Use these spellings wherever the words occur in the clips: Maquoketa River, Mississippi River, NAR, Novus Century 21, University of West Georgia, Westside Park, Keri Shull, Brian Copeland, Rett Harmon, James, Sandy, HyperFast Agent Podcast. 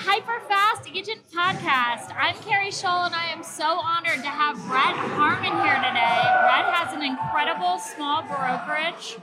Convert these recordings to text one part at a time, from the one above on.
HyperFast Agent Podcast. I'm Keri Shull, and I am so honored to have Rett Harmon here today. Rett has an incredible small brokerage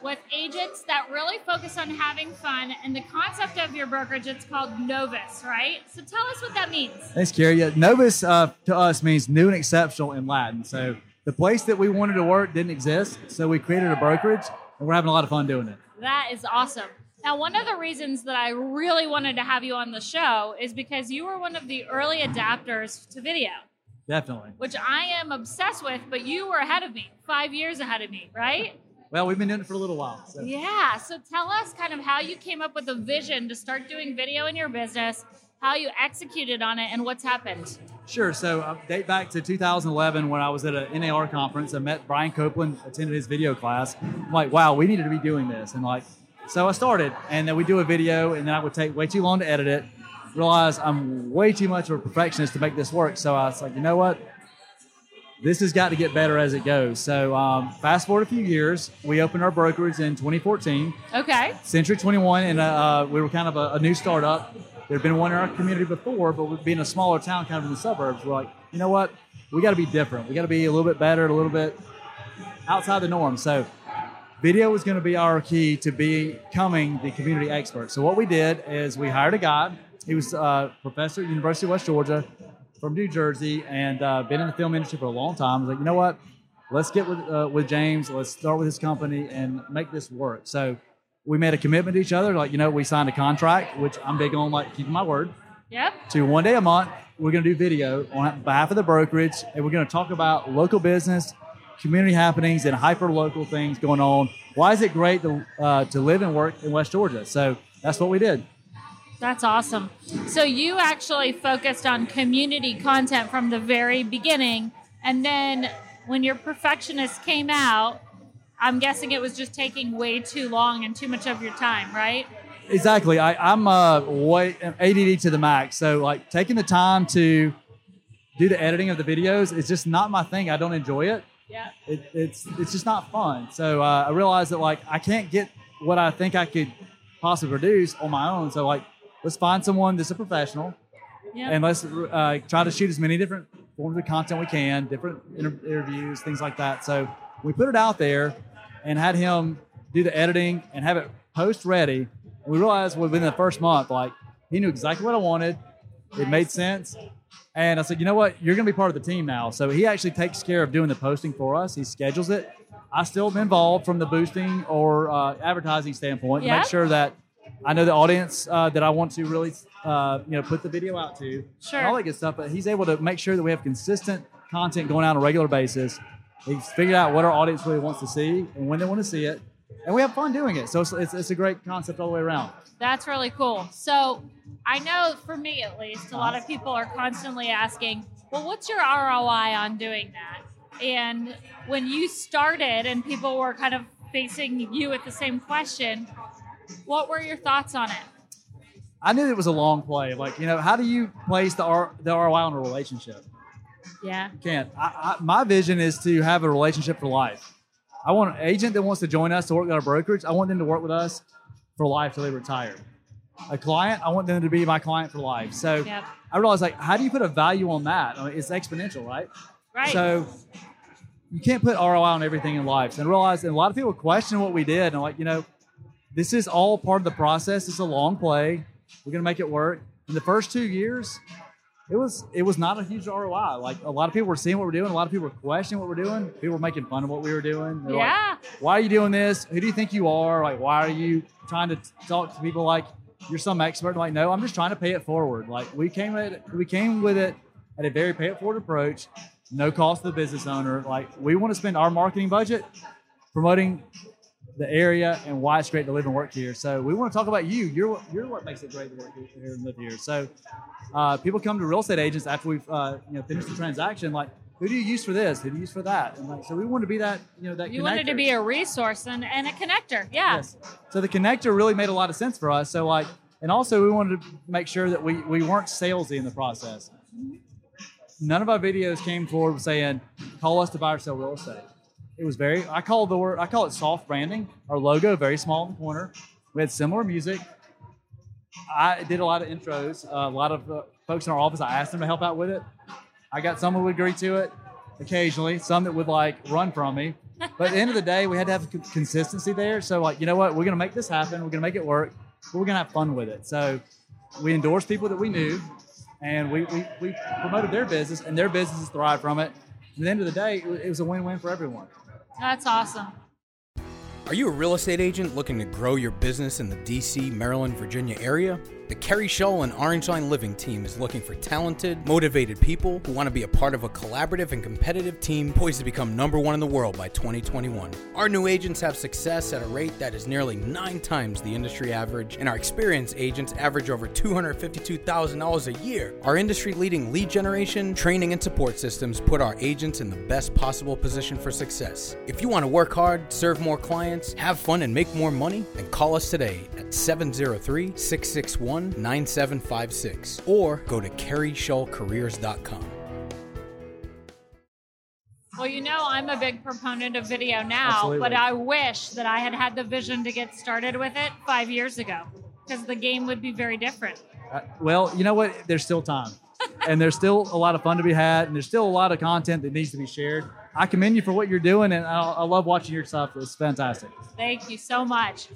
with agents that really focus on having fun. And the concept of your brokerage, it's called Novus, right? So tell us what that means. Thanks, Keri. Yeah, Novus to us means new and exceptional in Latin. So the place that we wanted to work didn't exist, so we created a brokerage, and we're having a lot of fun doing it. That is awesome. Now, one of the reasons that I really wanted to have you on the show is because you were one of the early adapters to video. Definitely. Which I am obsessed with, but you were ahead of me, 5 years ahead of me, right? Well, we've been in it for a little while. So. Yeah. So tell us kind of how you came up with the vision to start doing video in your business, how you executed on it, and what's happened. Sure. So date back to 2011 when I was at a NAR conference. I met Brian Copeland, attended his video class. I'm like, wow, we needed to be doing this. And so I started, and then we do a video, and then I would take way too long to edit it, realize I'm way too much of a perfectionist to make this work. So I was like, you know what? This has got to get better as it goes. So fast forward a few years, we opened our brokerage in 2014. Okay. Century 21, and we were kind of a new startup. There had been one in our community before, but being a smaller town kind of in the suburbs, we're like, you know what? We got to be different. We got to be a little bit better, a little bit outside the norm. So video was going to be our key to becoming the community expert. So what we did is we hired a guy. He was a professor at University of West Georgia from New Jersey and been in the film industry for a long time. I was like, you know what? Let's get with James. Let's start with his company and make this work. So we made a commitment to each other. We signed a contract, which I'm big on, keeping my word. Yep. To one day a month, we're going to do video on behalf of the brokerage, and we're going to talk about local business, community happenings, and hyper-local things going on. Why is it great to live and work in West Georgia? So that's what we did. That's awesome. So you actually focused on community content from the very beginning, and then when your perfectionist came out, I'm guessing it was just taking way too long and too much of your time, right? Exactly. I'm ADD to the max, so taking the time to do the editing of the videos is just not my thing. I don't enjoy it. Yeah, it's just not fun. So I realized that I can't get what I think I could possibly produce on my own. So let's find someone that's a professional, and let's try to shoot as many different forms of content we can, different interviews, things like that. So we put it out there and had him do the editing and have it post ready. And we realized within the first month, he knew exactly what I wanted. It made sense. And I said, you know what? You're going to be part of the team now. So he actually takes care of doing the posting for us. He schedules it. I still am involved from the boosting or advertising standpoint. Yep. To make sure that I know the audience that I want to really, put the video out to. Sure. And all that good stuff. But he's able to make sure that we have consistent content going out on a regular basis. He's figured out what our audience really wants to see and when they want to see it. And we have fun doing it. So it's a great concept all the way around. That's really cool. So I know for me, at least, a lot of people are constantly asking, well, what's your ROI on doing that? And when you started and people were kind of facing you with the same question, what were your thoughts on it? I knew it was a long play. How do you place the ROI on a relationship? Yeah. You can't. My vision is to have a relationship for life. I want an agent that wants to join us to work at our brokerage. I want them to work with us for life till they retire. A client, I want them to be my client for life. So yep. I realized, how do you put a value on that? It's exponential, right? Right. So you can't put ROI on everything in life. So I realized, and a lot of people question what we did. And this is all part of the process. It's a long play. We're going to make it work. In the first 2 years, It was not a huge ROI. A lot of people were seeing what we're doing. A lot of people were questioning what we're doing. People were making fun of what we were doing. They're yeah. Why are you doing this? Who do you think you are? Why are you trying to talk to people like you're some expert? No, I'm just trying to pay it forward. We came with it at a very pay it forward approach. No cost to the business owner. We want to spend our marketing budget promoting the area and why it's great to live and work here. So we want to talk about you. You're what makes it great to work here and live here. So people come to real estate agents after we've finished the transaction, like, who do you use for this? Who do you use for that? And like, so we want to be that, that you connector. Wanted to be a resource and a connector. Yeah. Yes. So the connector really made a lot of sense for us. So like, and also we wanted to make sure that we weren't salesy in the process. None of our videos came forward saying, call us to buy or sell real estate. It was very, I call it soft branding. Our logo, very small in the corner. We had similar music. I did a lot of intros. A lot of folks in our office, I asked them to help out with it. I got some who would agree to it occasionally, some that would like run from me. But at the end of the day, we had to have consistency there. So like, you know what, we're going to make this happen. We're going to make it work. But we're going to have fun with it. So we endorsed people that we knew and we promoted their business and their businesses thrived from it. And at the end of the day, it was a win-win for everyone. That's awesome. Are you a real estate agent looking to grow your business in the D.C., Maryland, Virginia area? The Keri Shull and Orange Line Living team is looking for talented, motivated people who want to be a part of a collaborative and competitive team poised to become #1 in the world by 2021. Our new agents have success at a rate that is nearly 9 times the industry average, and our experienced agents average over $252,000 a year. Our industry-leading lead generation, training, and support systems put our agents in the best possible position for success. If you want to work hard, serve more clients, have fun, and make more money, then call us today at 703-661-9756 or go to KeriShullCareers.com. Well, I'm a big proponent of video now. Absolutely. But I wish that I had the vision to get started with it 5 years ago, because the game would be very different. Well, you know what? There's still time and there's still a lot of fun to be had and there's still a lot of content that needs to be shared. I commend you for what you're doing, and I love watching your stuff. It's fantastic. Thank you so much.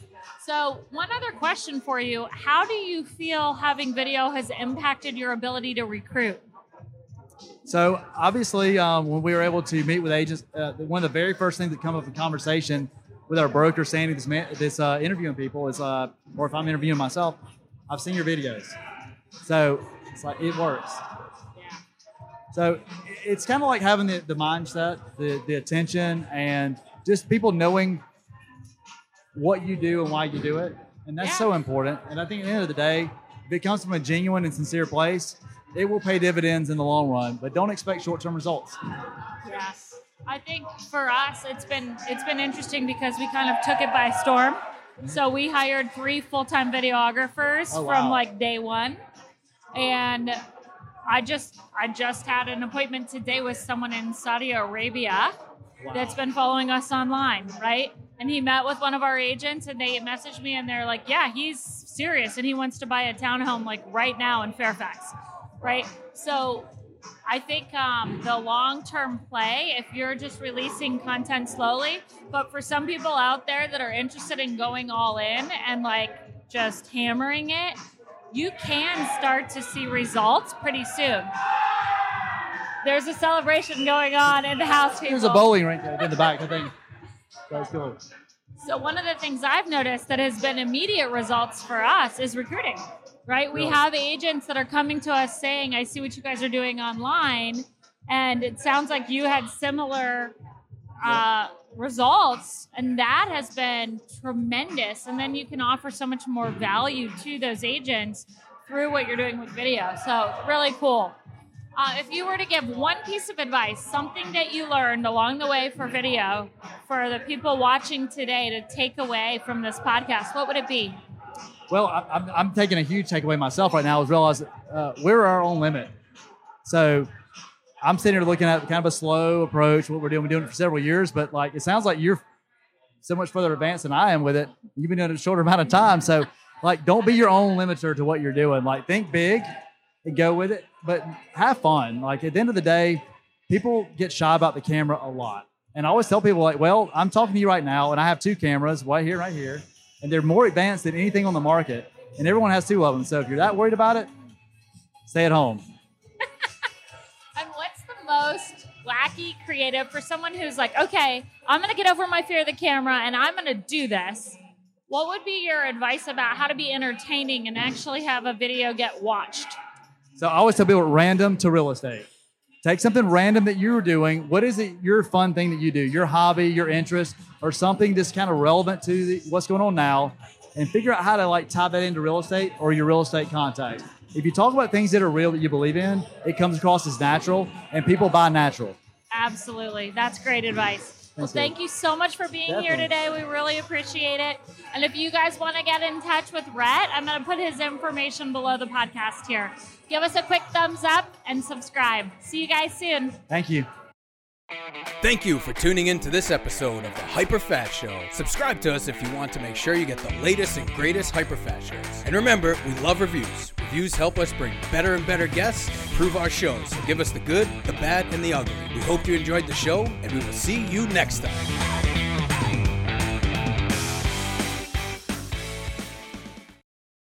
So one other question for you. How do you feel having video has impacted your ability to recruit? So obviously, when we were able to meet with agents, one of the very first things that come up in conversation with our broker, Sandy, this interviewing people is, or if I'm interviewing myself, I've seen your videos. So it's like, it works. So it's kind of like having the mindset, the attention, and just people knowing what you do and why you do it. And that's so important. And I think at the end of the day, if it comes from a genuine and sincere place, it will pay dividends in the long run, but don't expect short-term results. Yes. I think for us, it's been interesting because we kind of took it by storm. Mm-hmm. So we hired 3 full-time videographers from like day one. And I just had an appointment today with someone in Saudi Arabia that's been following us online, right? And he met with one of our agents and they messaged me and they're like, yeah, he's serious and he wants to buy a townhome like right now in Fairfax, right? So I think the long-term play, if you're just releasing content slowly, but for some people out there that are interested in going all in and like just hammering it, you can start to see results pretty soon. There's a celebration going on in the house, people. There's a bowling rink in the back, I think. That's cool. So one of the things I've noticed that has been immediate results for us is recruiting, right? We have agents that are coming to us saying, I see what you guys are doing online. And it sounds like you had similar results, and that has been tremendous. And then you can offer so much more value to those agents through what you're doing with video. So really cool. If you were to give one piece of advice, something that you learned along the way for video for the people watching today to take away from this podcast, what would it be? Well, I'm taking a huge takeaway myself right now is realize we're our own limit. So I'm sitting here looking at kind of a slow approach, what we're doing. We've been doing it for several years, but like it sounds like you're so much further advanced than I am with it. You've been doing it a shorter amount of time. So like, don't be your own limiter to what you're doing. Like think big and go with it, but have fun. Like at the end of the day, people get shy about the camera a lot. And I always tell people like, well, I'm talking to you right now and I have 2 cameras right here. And they're more advanced than anything on the market. And everyone has 2 of them. So if you're that worried about it, stay at home. Most wacky creative for someone who's like, okay, I'm going to get over my fear of the camera and I'm going to do this. What would be your advice about how to be entertaining and actually have a video get watched? So I always tell people random to real estate. Take something random that you're doing. What is it, your fun thing that you do, your hobby, your interest, or something that's kind of relevant to what's going on now, and figure out how to like tie that into real estate or your real estate context. If you talk about things that are real that you believe in, it comes across as natural, and people buy natural. Absolutely. That's great advice. Well, thank you so much for being here today. We really appreciate it. And if you guys want to get in touch with Rett, I'm going to put his information below the podcast here. Give us a quick thumbs up and subscribe. See you guys soon. Thank you. Thank you for tuning in to this episode of the HyperFast Show. Subscribe to us if you want to make sure you get the latest and greatest HyperFast shows. And remember, we love reviews. Reviews help us bring better and better guests and improve our shows. So give us the good, the bad, and the ugly. We hope you enjoyed the show, and we will see you next time.